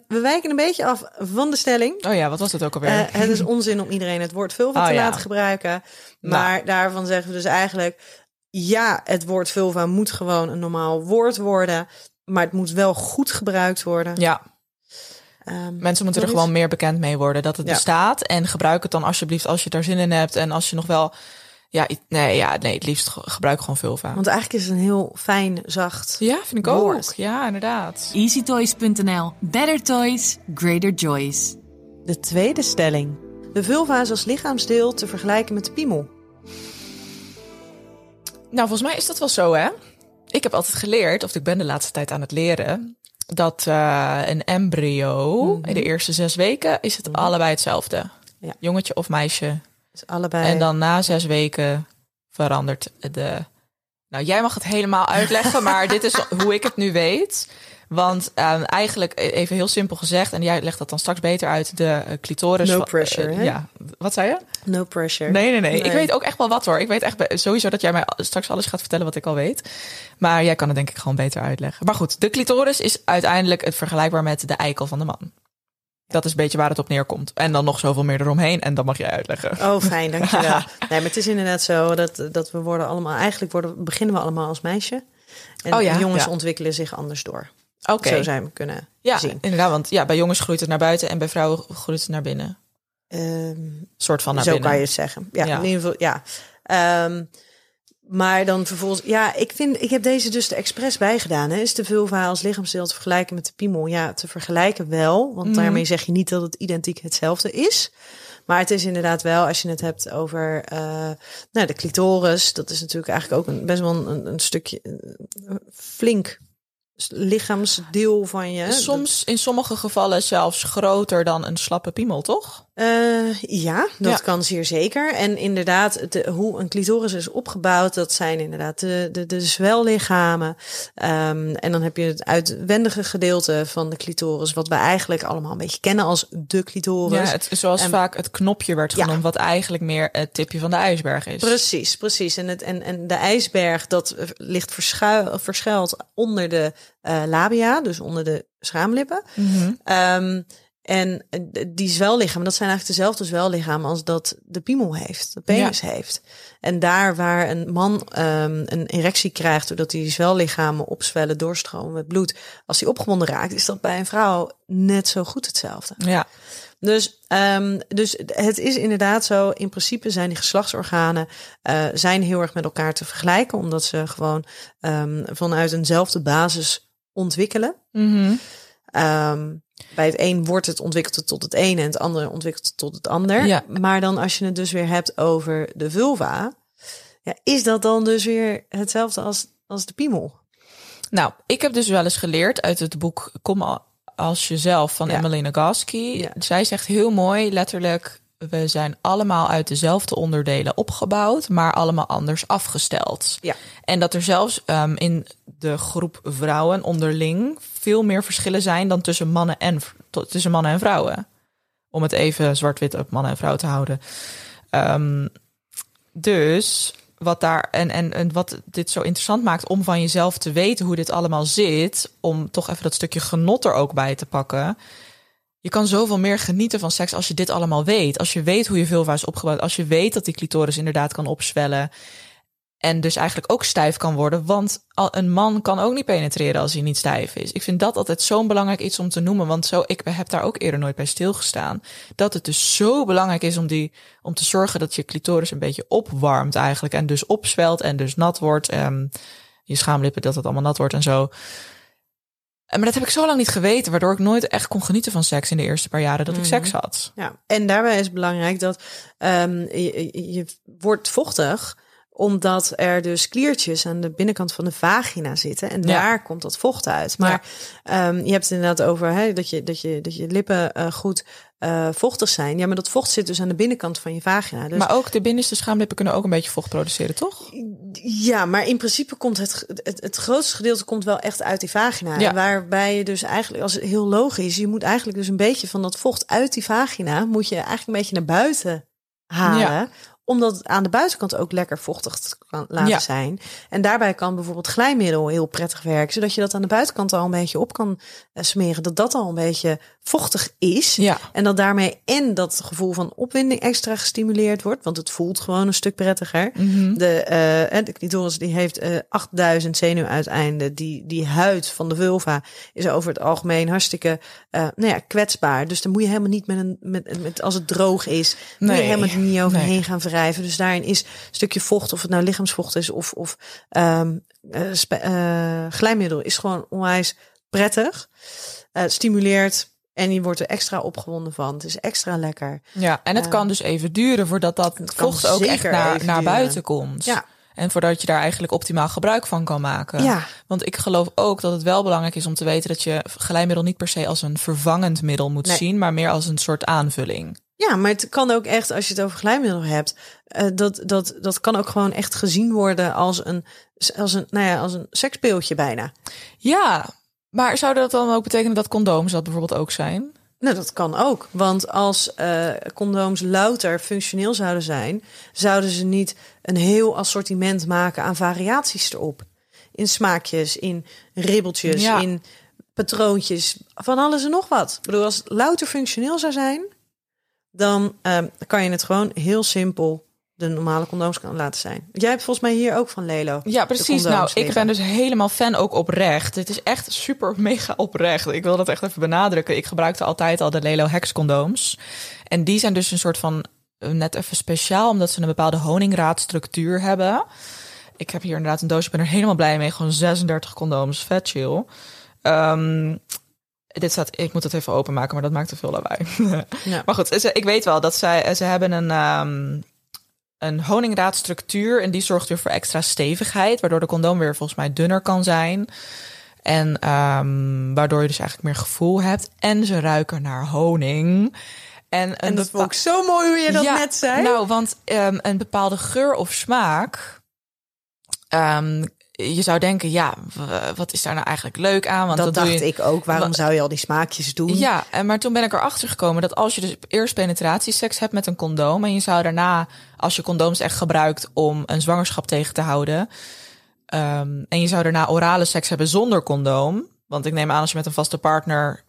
we wijken een beetje af van de stelling. Oh ja, wat was dat ook alweer? Het is onzin om iedereen het woord vulva te laten gebruiken. Maar daarvan zeggen we dus eigenlijk... ja, het woord vulva moet gewoon een normaal woord worden. Maar het moet wel goed gebruikt worden. Ja. Mensen moeten er gewoon meer bekend mee worden dat het bestaat. En gebruik het dan alsjeblieft als je daar zin in hebt. En als je nog wel... Nee, het liefst gebruik gewoon vulva. Want eigenlijk is het een heel fijn, zacht woord. Ja, vind ik ook. Ja, inderdaad. easytoys.nl. Better toys, greater joys. De tweede stelling. De vulva is als lichaamsdeel te vergelijken met de piemel. Nou, volgens mij is dat wel zo, hè? Ik heb altijd geleerd, of ik ben de laatste tijd aan het leren... dat een embryo, in de eerste 6 weken, is het allebei hetzelfde. Ja. Jongetje of meisje... Dus allebei. En dan na 6 weken verandert de... Nou, jij mag het helemaal uitleggen, maar dit is hoe ik het nu weet. Want eigenlijk, even heel simpel gezegd... en jij legt dat dan straks beter uit, de clitoris... No pressure, hè? Ja. Wat zei je? No pressure. Nee. Ik weet ook echt wel wat, hoor. Ik weet echt sowieso dat jij mij straks alles gaat vertellen wat ik al weet. Maar jij kan het denk ik gewoon beter uitleggen. Maar goed, de clitoris is uiteindelijk het vergelijkbaar met de eikel van de man. Dat is een beetje waar het op neerkomt. En dan nog zoveel meer eromheen. En dat mag jij uitleggen. Oh, fijn, dankjewel. Nee, maar het is inderdaad zo dat we worden allemaal... Beginnen we allemaal als meisje. En jongens ontwikkelen zich anders door. Okay. Zo zijn we kunnen zien. Inderdaad, want bij jongens groeit het naar buiten... en bij vrouwen groeit het naar binnen. Soort van naar zo binnen. Zo kan je het zeggen. Ja. In ieder geval, ja. Maar dan vervolgens... Ja, ik heb deze dus de expres bijgedaan. Hè. Is te veel verhaal als lichaamsdeel te vergelijken met de piemel? Ja, te vergelijken wel. Want daarmee zeg je niet dat het identiek hetzelfde is. Maar het is inderdaad wel, als je het hebt over de clitoris. Dat is natuurlijk eigenlijk ook best wel een stukje flink lichaamsdeel van je. Soms in sommige gevallen zelfs groter dan een slappe piemel, toch? Dat kan zeer zeker. En inderdaad, hoe een clitoris is opgebouwd, dat zijn inderdaad de zwellichamen. En dan heb je het uitwendige gedeelte van de clitoris, wat we eigenlijk allemaal een beetje kennen als de clitoris. Ja, vaak het knopje werd genoemd, wat eigenlijk meer het tipje van de ijsberg is. Precies. En de ijsberg, dat ligt verschuild onder de labia, dus onder de schaamlippen. Mm-hmm. En die zwellichamen, dat zijn eigenlijk dezelfde zwellichamen als dat de piemel heeft, de penis heeft. En daar waar een man een erectie krijgt, doordat die zwellichamen opzwellen, doorstromen met bloed, als die opgewonden raakt, is dat bij een vrouw net zo goed hetzelfde. Ja. Dus het is inderdaad zo, in principe zijn die geslachtsorganen zijn heel erg met elkaar te vergelijken, omdat ze gewoon vanuit eenzelfde basis ontwikkelen. Mm-hmm. Bij het een wordt het ontwikkeld tot het ene en het andere ontwikkeld tot het ander. Ja. Maar dan als je het dus weer hebt over de vulva, is dat dan dus weer hetzelfde als de piemel? Nou, ik heb dus wel eens geleerd uit het boek Kom als jezelf van Emily Nagosky. Ja. Zij zegt heel mooi, letterlijk, we zijn allemaal uit dezelfde onderdelen opgebouwd, maar allemaal anders afgesteld. Ja. En dat er zelfs in de groep vrouwen onderling veel meer verschillen zijn dan tussen mannen en vrouwen. Om het even zwart-wit op mannen en vrouwen te houden. Dus wat daar en wat dit zo interessant maakt om van jezelf te weten hoe dit allemaal zit, om toch even dat stukje genot er ook bij te pakken. Je kan zoveel meer genieten van seks als je dit allemaal weet. Als je weet hoe je vulva is opgebouwd. Als je weet dat die clitoris inderdaad kan opzwellen. En dus eigenlijk ook stijf kan worden. Want een man kan ook niet penetreren als hij niet stijf is. Ik vind dat altijd zo'n belangrijk iets om te noemen. Want ik heb daar ook eerder nooit bij stilgestaan. Dat het dus zo belangrijk is om te zorgen dat je clitoris een beetje opwarmt eigenlijk. En dus opzwelt en dus nat wordt. En je schaamlippen, dat het allemaal nat wordt en zo. Maar dat heb ik zo lang niet geweten, waardoor ik nooit echt kon genieten van seks in de eerste paar jaren dat ik seks had. Ja, en daarbij is belangrijk dat je wordt vochtig, omdat er dus kliertjes aan de binnenkant van de vagina zitten. En daar komt dat vocht uit. Maar je hebt het inderdaad over dat je lippen goed vochtig zijn. Ja, maar dat vocht zit dus aan de binnenkant van je vagina. Dus... Maar ook de binnenste schaamlippen kunnen ook een beetje vocht produceren, toch? Ja, maar in principe komt het grootste gedeelte komt wel echt uit die vagina. Ja. Waarbij je dus eigenlijk, als het heel logisch, je moet eigenlijk dus een beetje van dat vocht uit die vagina, moet je eigenlijk een beetje naar buiten halen. Ja. Omdat het aan de buitenkant ook lekker vochtig kan laten zijn. En daarbij kan bijvoorbeeld glijmiddel heel prettig werken. Zodat je dat aan de buitenkant al een beetje op kan smeren. Dat al een beetje vochtig is. Ja. En dat daarmee en dat gevoel van opwinding extra gestimuleerd wordt. Want het voelt gewoon een stuk prettiger. Mm-hmm. De clitoris die heeft 8000 zenuwuiteinden. Die huid van de vulva is over het algemeen hartstikke kwetsbaar. Dus dan moet je helemaal niet met als het droog is. Nee. Moet je helemaal niet overheen gaan verrijden. Dus daarin is een stukje vocht, of het nou lichaamsvocht is of glijmiddel, is gewoon onwijs prettig, stimuleert en je wordt er extra opgewonden van. Het is extra lekker. Ja, en het kan dus even duren voordat dat vocht ook echt naar buiten komt. Ja. En voordat je daar eigenlijk optimaal gebruik van kan maken. Ja. Want ik geloof ook dat het wel belangrijk is om te weten dat je glijmiddel niet per se als een vervangend middel moet zien, maar meer als een soort aanvulling. Ja, maar het kan ook echt, als je het over glijmiddel hebt, dat kan ook gewoon echt gezien worden als een sekspeeltje bijna. Ja, maar zou dat dan ook betekenen dat condooms dat bijvoorbeeld ook zijn? Nou, dat kan ook. Want als condooms louter functioneel zouden zijn, zouden ze niet een heel assortiment maken aan variaties erop. In smaakjes, in ribbeltjes, in patroontjes, van alles en nog wat. Ik bedoel, als het louter functioneel zou zijn, dan kan je het gewoon heel simpel de normale condooms kan laten zijn. Jij hebt volgens mij hier ook van Lelo. Ja, precies. Nou, ik ben dus helemaal fan ook oprecht. Het is echt super mega oprecht. Ik wil dat echt even benadrukken. Ik gebruikte altijd al de Lelo Hex condooms. En die zijn dus een soort van net even speciaal, omdat ze een bepaalde honingraadstructuur hebben. Ik heb hier inderdaad een doosje, ik ben er helemaal blij mee. Gewoon 36 condooms, vet chill. Dit staat, ik moet het even openmaken, maar dat maakt te veel lawaai. Ja. Maar goed, ik weet wel dat ze hebben een honingraadstructuur en die zorgt weer voor extra stevigheid, waardoor de condoom weer volgens mij dunner kan zijn. En waardoor je dus eigenlijk meer gevoel hebt. En ze ruiken naar honing. En dat vond ik zo mooi hoe je dat net zei. Nou, want een bepaalde geur of smaak. Je zou denken, ja, wat is daar nou eigenlijk leuk aan? Want dat dacht ik ook. Waarom zou je al die smaakjes doen? Ja, maar toen ben ik erachter gekomen dat als je dus eerst penetratieseks hebt met een condoom, en je zou daarna, als je condooms echt gebruikt om een zwangerschap tegen te houden, en je zou daarna orale seks hebben zonder condoom, want ik neem aan als je met een vaste partner,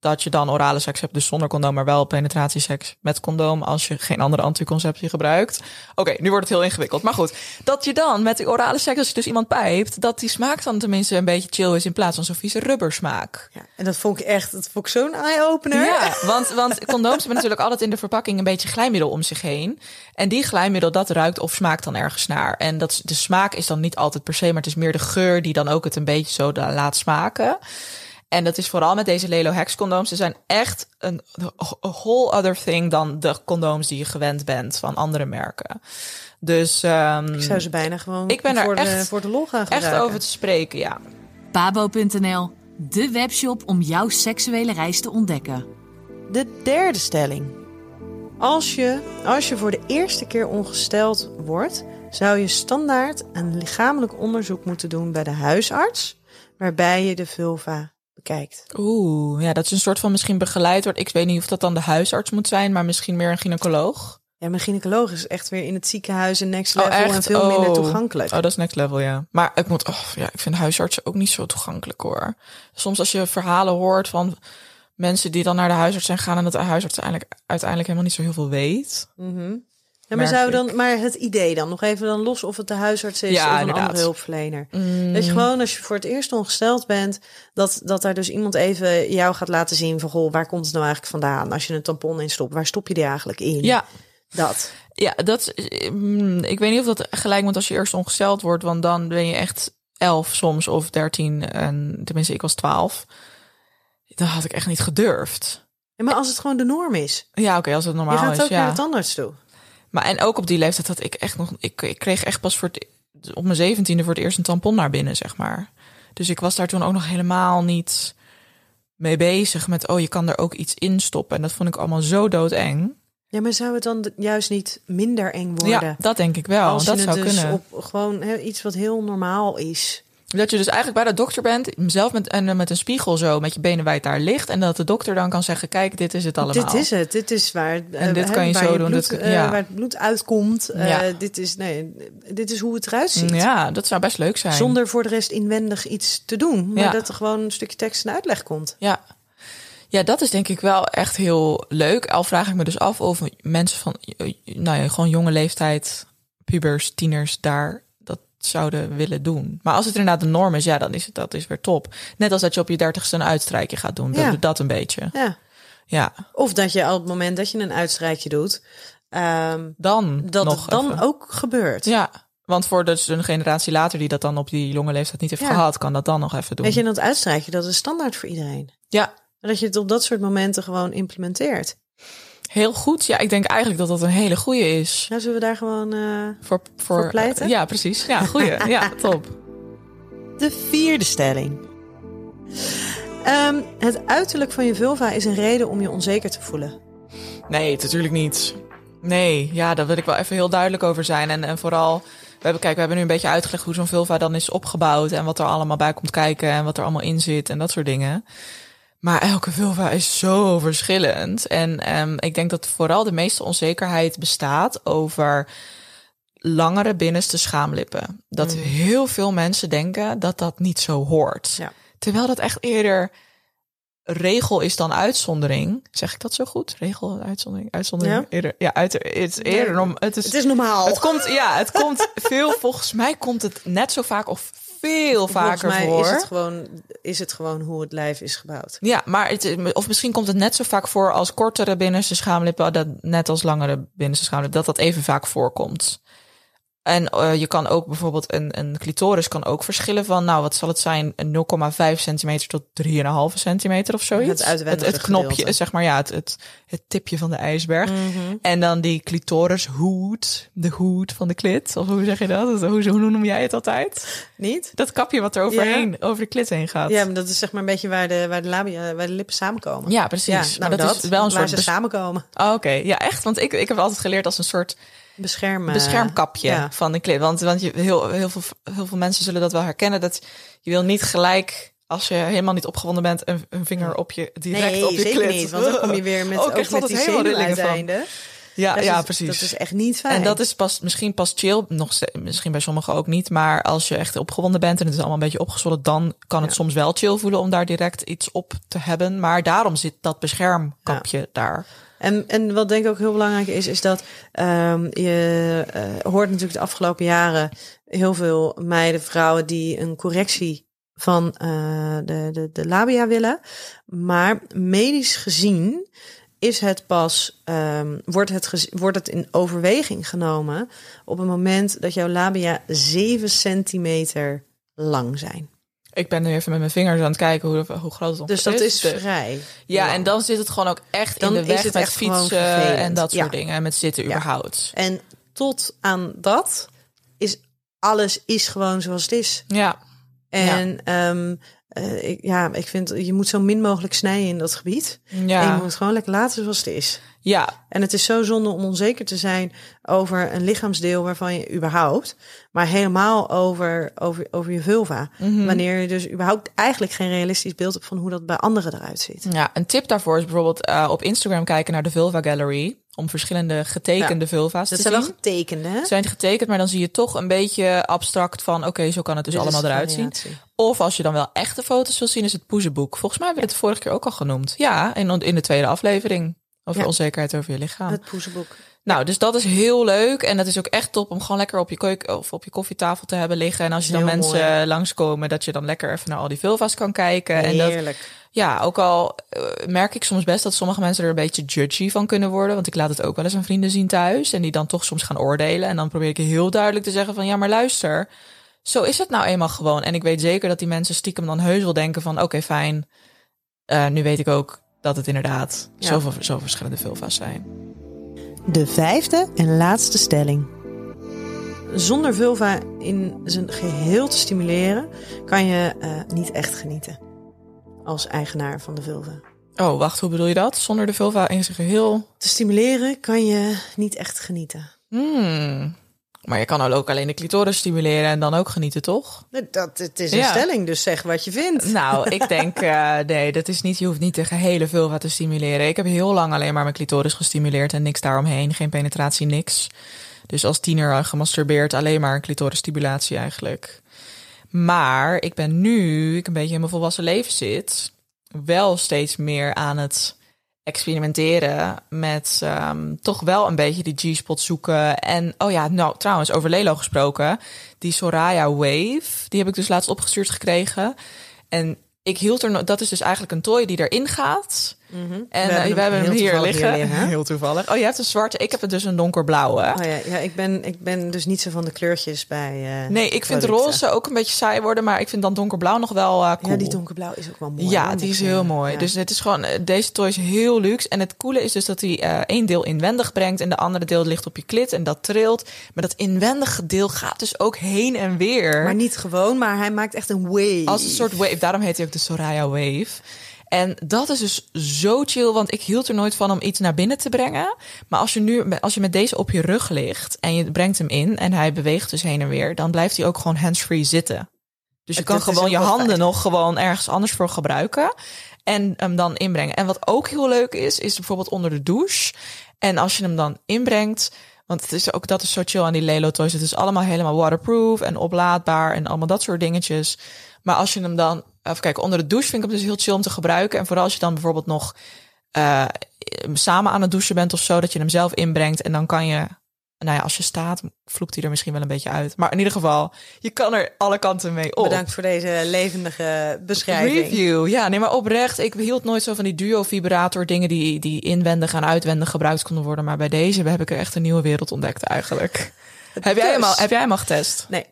dat je dan orale seks hebt, dus zonder condoom, maar wel penetratieseks met condoom als je geen andere anticonceptie gebruikt. Oké, nu wordt het heel ingewikkeld. Maar goed, dat je dan met die orale seks, als je dus iemand pijpt, dat die smaak dan tenminste een beetje chill is in plaats van zo'n vieze rubbersmaak. Ja, en dat vond ik zo'n eye-opener. Ja, want condooms hebben natuurlijk altijd in de verpakking een beetje glijmiddel om zich heen. En die glijmiddel, dat ruikt of smaakt dan ergens naar. En dat de smaak is dan niet altijd per se, maar het is meer de geur die dan ook het een beetje zo laat smaken. En dat is vooral met deze Lelo Hex condooms. Ze zijn echt een whole other thing dan de condooms die je gewend bent van andere merken. Dus ik zou ze bijna gewoon voor de lol gaan gebruiken. Echt over te spreken, ja. Pabo.nl, de webshop om jouw seksuele reis te ontdekken. De derde stelling. Als je voor de eerste keer ongesteld wordt, zou je standaard een lichamelijk onderzoek moeten doen bij de huisarts, waarbij je de vulva bekijkt. Oeh, ja, dat is een soort van misschien begeleid wordt. Ik weet niet of dat dan de huisarts moet zijn, maar misschien meer een gynaecoloog. Ja, mijn gynaecoloog is echt weer in het ziekenhuis en next level en veel minder toegankelijk. Oh, dat is next level, ja. Maar ik vind huisartsen ook niet zo toegankelijk, hoor. Soms als je verhalen hoort van mensen die dan naar de huisarts zijn gaan en dat de huisarts uiteindelijk helemaal niet zo heel veel weet. Mm-hmm. Ja, maar het idee dan nog even dan los of het de huisarts is, ja, of een andere hulpverlener. Mm. Dat je gewoon, als je voor het eerst ongesteld bent, dat daar dus iemand even jou gaat laten zien van, goh, waar komt het nou eigenlijk vandaan? Als je een tampon instopt, waar stop je die eigenlijk in? Ja, dat. Ik weet niet of dat gelijk moet als je eerst ongesteld wordt, want dan ben je echt 11 soms of 13. En tenminste, ik was 12. Dan had ik echt niet gedurfd. Ja, maar als het gewoon de norm is. Ja, oké, als het normaal is. Je gaat ook naar de tandarts toe. Maar en ook op die leeftijd had ik echt nog... Ik kreeg echt pas op mijn 17e voor het eerst een tampon naar binnen, zeg maar. Dus ik was daar toen ook nog helemaal niet mee bezig met, je kan er ook iets in stoppen. En dat vond ik allemaal zo doodeng. Ja, maar zou het dan juist niet minder eng worden? Ja, dat denk ik wel. Als dat zou dus kunnen. Op gewoon iets wat heel normaal is. Dat je dus eigenlijk bij de dokter bent, zelf met een spiegel zo, met je benen wijd daar ligt. En dat de dokter dan kan zeggen, kijk, dit is het allemaal. Dit is waar. En dit kan je zo doen. Waar het bloed uitkomt. Ja. Dit is hoe het eruit ziet. Ja, dat zou best leuk zijn. Zonder voor de rest inwendig iets te doen. Maar dat er gewoon een stukje tekst en uitleg komt. Ja. Ja, dat is denk ik wel echt heel leuk. Al vraag ik me dus af of mensen van, gewoon jonge leeftijd, pubers, tieners daar zouden willen doen. Maar als het inderdaad de norm is, ja, dan is het dat is weer top. Net als dat je op je 30ste een uitstrijkje gaat doen. Ja. Dat een beetje. Ja. Of dat je op het moment dat je een uitstrijkje doet, dan ook gebeurt. Ja, want voor dus een generatie later die dat dan op die jonge leeftijd niet heeft gehad, kan dat dan nog even doen. Weet je, dat uitstrijkje, dat is standaard voor iedereen. Ja. Dat je het op dat soort momenten gewoon implementeert. Heel goed. Ja, ik denk eigenlijk dat een hele goeie is. Nou, zullen we daar gewoon voor pleiten? Ja, precies. Ja, goeie. Ja, top. De vierde stelling. Het uiterlijk van je vulva is een reden om je onzeker te voelen. Nee, natuurlijk niet. Nee, ja, daar wil ik wel even heel duidelijk over zijn. En vooral, we hebben nu een beetje uitgelegd hoe zo'n vulva dan is opgebouwd en wat er allemaal bij komt kijken en wat er allemaal in zit en dat soort dingen. Maar elke vulva is zo verschillend. En ik denk dat vooral de meeste onzekerheid bestaat over langere binnenste schaamlippen. Dat heel veel mensen denken dat dat niet zo hoort. Ja. Terwijl dat echt eerder regel is dan uitzondering. Zeg ik dat zo goed? Regel, uitzondering, uitzondering. Ja, eerder, ja, het is normaal. Het komt, ja, het komt veel. Volgens mij komt het net zo vaak of veel vaker voor. Volgens mij is het gewoon hoe het lijf is gebouwd. Ja, maar of misschien komt het net zo vaak voor als kortere binnenste schaamlip, net als langere binnenste schaamlip, dat even vaak voorkomt. En je kan ook bijvoorbeeld een clitoris kan ook verschillen van, nou, wat zal het zijn, 0,5 centimeter tot 3,5 centimeter of zoiets. Het knopje, gedeelte, zeg maar, ja, het tipje van de ijsberg. Mm-hmm. En dan die clitorishoed, de hoed van de klit, of hoe zeg je dat? Hoe noem jij het altijd? Niet? Dat kapje wat er overheen, over de klit heen gaat. Ja, maar dat is zeg maar een beetje waar de lippen samenkomen. Ja, precies. Ja, nou, maar dat is wel een soort waar ze samenkomen. Oh, oké. Ja, echt, want ik heb altijd geleerd als een soort beschermkapje van de klit. Want je, heel veel mensen zullen dat wel herkennen. Dat je wil niet gelijk, als je helemaal niet opgewonden bent, een vinger op je op je klit. Nee, zeker niet. Want dan kom je weer met, ook met die zenuwuiteinden. Ja, precies. Dat is echt niet fijn. En dat is misschien pas chill, misschien bij sommigen ook niet. Maar als je echt opgewonden bent en het is allemaal een beetje opgezwollen, dan kan het soms wel chill voelen om daar direct iets op te hebben. Maar daarom zit dat beschermkapje daar. En wat denk ik ook heel belangrijk is dat je hoort natuurlijk de afgelopen jaren heel veel meiden, vrouwen die een correctie van de labia willen. Maar medisch gezien is het pas, wordt het in overweging genomen op het moment dat jouw labia 7 centimeter lang zijn. Ik ben nu even met mijn vingers aan het kijken hoe groot het ongeveer is. Dus dat is vrij. Ja, lang. En dan zit het gewoon ook echt dan in de weg het met fietsen en dat soort dingen. Met zitten überhaupt. En tot aan dat is alles gewoon zoals het is. Ja. En ik vind, je moet zo min mogelijk snijden in dat gebied. Ja. En je moet het gewoon lekker laten zoals het is. Ja. En het is zo zonde om onzeker te zijn over een lichaamsdeel waarvan je überhaupt, maar helemaal over je vulva. Mm-hmm. Wanneer je dus überhaupt eigenlijk geen realistisch beeld hebt van hoe dat bij anderen eruit ziet. Ja, een tip daarvoor is bijvoorbeeld op Instagram kijken naar de Vulva Gallery, om verschillende getekende vulva's te zien. Dat zijn wel getekend, hè? Zijn getekend, maar dan zie je toch een beetje abstract van, oké, zo kan het dus allemaal eruit zien. Of als je dan wel echte foto's wil zien, is het poezenboek. Volgens mij hebben we het vorige keer ook al genoemd. Ja, in de tweede aflevering. Over onzekerheid over je lichaam. Het poezenboek. Nou, dus dat is heel leuk. En dat is ook echt top om gewoon lekker op je keuken of op je koffietafel te hebben liggen. En als je dan heel mensen mooi langskomen, dat je dan lekker even naar al die vulva's kan kijken. Heerlijk. En dat, ja, ook al merk ik soms best dat sommige mensen er een beetje judgy van kunnen worden. Want ik laat het ook wel eens aan vrienden zien thuis. En die dan toch soms gaan oordelen. En dan probeer ik heel duidelijk te zeggen van, ja, maar luister, zo is het nou eenmaal gewoon. En ik weet zeker dat die mensen stiekem dan heus wel denken van, oké, fijn. Nu weet ik ook dat het inderdaad zoveel verschillende vulva's zijn. De vijfde en laatste stelling. Zonder vulva in zijn geheel te stimuleren kan je niet echt genieten als eigenaar van de vulva. Oh, wacht, hoe bedoel je dat? Zonder de vulva in zijn geheel te stimuleren kan je niet echt genieten. Maar je kan ook alleen de clitoris stimuleren en dan ook genieten, toch? Het is een stelling, dus zeg wat je vindt. Nou, ik denk, nee, dat is niet. Je hoeft niet de gehele vulva te stimuleren. Ik heb heel lang alleen maar mijn clitoris gestimuleerd en niks daaromheen. Geen penetratie, niks. Dus als tiener gemasturbeerd, alleen maar clitorisstimulatie eigenlijk. Maar ik ben nu, ik een beetje in mijn volwassen leven zit, wel steeds meer aan het experimenteren met toch wel een beetje die G-spot zoeken. En trouwens, over Lelo gesproken, die Soraya Wave, die heb ik dus laatst opgestuurd gekregen. En ik hield er, dat is dus eigenlijk een toy die erin gaat. Mm-hmm. En we hebben hem hier liggen. Heel toevallig. Oh, je hebt een zwarte, ik heb dus een donkerblauwe. Oh, ja, ik ben dus niet zo van de kleurtjes bij nee, ik vind roze ook een beetje saai worden, maar ik vind dan donkerblauw nog wel cool. Ja, die donkerblauw is ook wel mooi. Ja, die is heel mooi. Ja. Dus het is gewoon, deze toy is heel luxe. En het coole is dus dat hij één deel inwendig brengt en de andere deel ligt op je klit en dat trilt. Maar dat inwendige deel gaat dus ook heen en weer. Maar niet gewoon, maar hij maakt echt een wave. Als een soort wave. Daarom heet hij ook de Soraya Wave. En dat is dus zo chill, want ik hield er nooit van om iets naar binnen te brengen. Maar als je met deze op je rug ligt en je brengt hem in en hij beweegt dus heen en weer, dan blijft hij ook gewoon hands-free zitten. Dus je kan gewoon je handen nog gewoon ergens anders voor gebruiken en hem dan inbrengen. En wat ook heel leuk is bijvoorbeeld onder de douche. En als je hem dan inbrengt, want het is ook, dat is zo chill aan die Lelo toys. Het is allemaal helemaal waterproof en oplaadbaar en allemaal dat soort dingetjes. Maar als je hem dan Even kijken, onder de douche vind ik hem dus heel chill om te gebruiken. En vooral als je dan bijvoorbeeld nog samen aan het douchen bent of zo, dat je hem zelf inbrengt. En dan kan je, nou ja, als je staat, vloekt hij er misschien wel een beetje uit. Maar in ieder geval, je kan er alle kanten mee op. Bedankt voor deze levendige beschrijving. Review, ja, nee, maar oprecht. Ik hield nooit zo van die duo-vibrator dingen die inwendig en uitwendig gebruikt konden worden. Maar bij deze heb ik er echt een nieuwe wereld ontdekt eigenlijk. Heb jij hem al getest? Nee.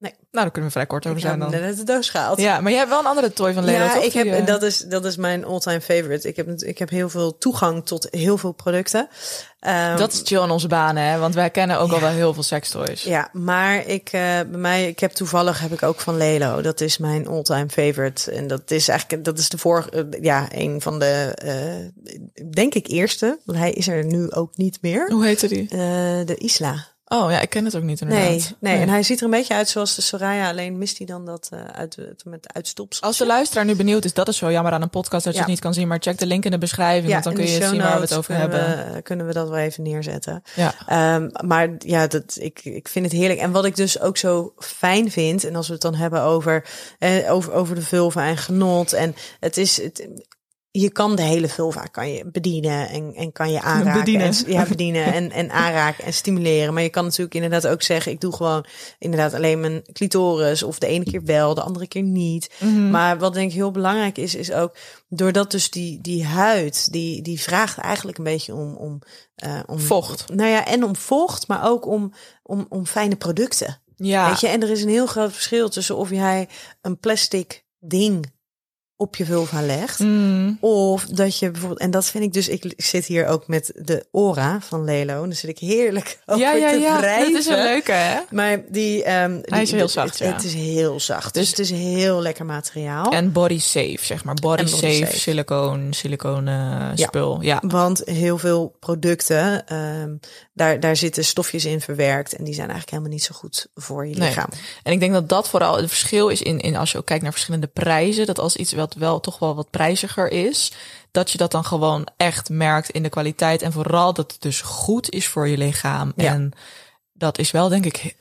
Nee. Nou, daar kunnen we vrij kort over zijn dan. Net de doos gehaald. Ja, maar jij hebt wel een andere toy van Lelo, toch? Dat is mijn all-time favorite. Ik heb heel veel toegang tot heel veel producten. Dat is chill in onze banen, hè? Want wij kennen ook al wel heel veel sextoys. Ja, maar ik heb toevallig ook van Lelo. Dat is mijn all-time favorite. En dat is de eerste. Want hij is er nu ook niet meer. Hoe heette die? De Isla. Oh ja, ik ken het ook niet inderdaad. Nee, en hij ziet er een beetje uit zoals de Soraya. Alleen mist hij dan dat met uitstops. Als de luisteraar nu benieuwd is, dat is zo jammer aan een podcast dat je het niet kan zien. Maar check de link in de beschrijving, want dan kun je zien waar we het over hebben. Kunnen we dat wel even neerzetten. Ja. Maar ja, ik vind het heerlijk. En wat ik dus ook zo fijn vind, en als we het dan hebben over de vulva en genot. En het is... Je kan de hele vulva bedienen en kan je aanraken. Bedienen en aanraken en stimuleren. Maar je kan natuurlijk inderdaad ook zeggen... ik doe gewoon inderdaad alleen mijn clitoris... of de ene keer wel, de andere keer niet. Mm-hmm. Maar wat denk ik heel belangrijk is ook... doordat dus die huid... die vraagt eigenlijk een beetje om vocht. Nou ja, en om vocht, maar ook om fijne producten. Ja. Weet je? En er is een heel groot verschil tussen of jij een plastic ding... op je vulva legt. Mm. Of dat je bijvoorbeeld... En dat vind ik dus... Ik zit hier ook met de Aura van Lelo. En dan zit ik heerlijk over te wrijven. Dat is een leuke, hè? Maar hij is heel zacht, Het is heel zacht. Dus het is heel lekker materiaal. En body safe, zeg maar. Body safe. Siliconen spul. Ja, want heel veel producten... Daar zitten stofjes in verwerkt. En die zijn eigenlijk helemaal niet zo goed voor je lichaam. Nee. En ik denk dat vooral het verschil is in als je ook kijkt naar verschillende prijzen. Dat als iets wat wel toch wel wat prijziger is. Dat je dat dan gewoon echt merkt in de kwaliteit. En vooral dat het dus goed is voor je lichaam. Ja. En dat is wel, denk ik,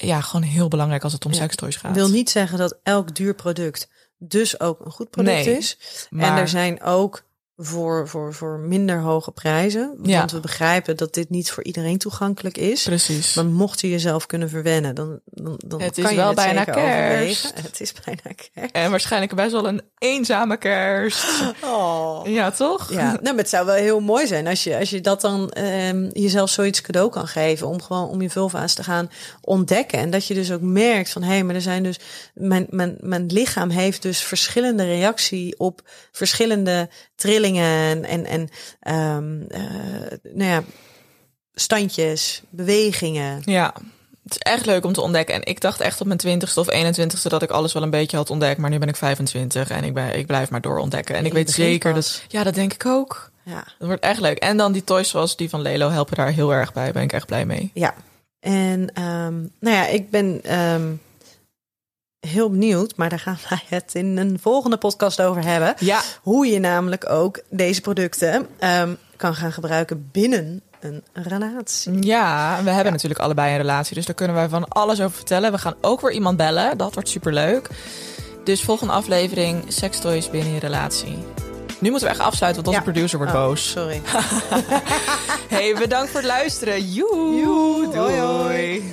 gewoon heel belangrijk als het om sextoys gaat. Ik wil niet zeggen dat elk duur product dus ook een goed product is. Maar... En er zijn ook... Voor minder hoge prijzen. Want we begrijpen dat dit niet voor iedereen toegankelijk is. Precies. Maar mocht je jezelf kunnen verwennen, dan het kan is je wel het bijna zeker kerst. Overwegen. Het is bijna kerst. En waarschijnlijk best wel een eenzame kerst. Oh. Ja, toch? Ja. Nou, maar het zou wel heel mooi zijn als je dat dan jezelf zoiets cadeau kan geven. Om gewoon om je vulva's te gaan ontdekken. En dat je dus ook merkt van... maar er zijn dus... Mijn lichaam heeft dus verschillende reactie op verschillende trillingen. Standjes, bewegingen. Ja, het is echt leuk om te ontdekken. En ik dacht echt op mijn 20ste of 21ste dat ik alles wel een beetje had ontdekt. Maar nu ben ik 25 en ik blijf maar doorontdekken. En ik weet zeker dat... Ja, dat denk ik ook. Ja. Dat wordt echt leuk. En dan die toys zoals die van Lelo helpen daar heel erg bij. Ben ik echt blij mee. Ja, en ik ben... heel benieuwd, maar daar gaan wij het in een volgende podcast over hebben. Ja. Hoe je namelijk ook deze producten kan gaan gebruiken binnen een relatie. Ja, we hebben natuurlijk allebei een relatie, dus daar kunnen wij van alles over vertellen. We gaan ook weer iemand bellen, dat wordt superleuk. Dus volgende aflevering, sextoys binnen je relatie. Nu moeten we echt afsluiten, want onze producer wordt boos. Sorry. Hey, bedankt voor het luisteren. Joe, doei. Hoi.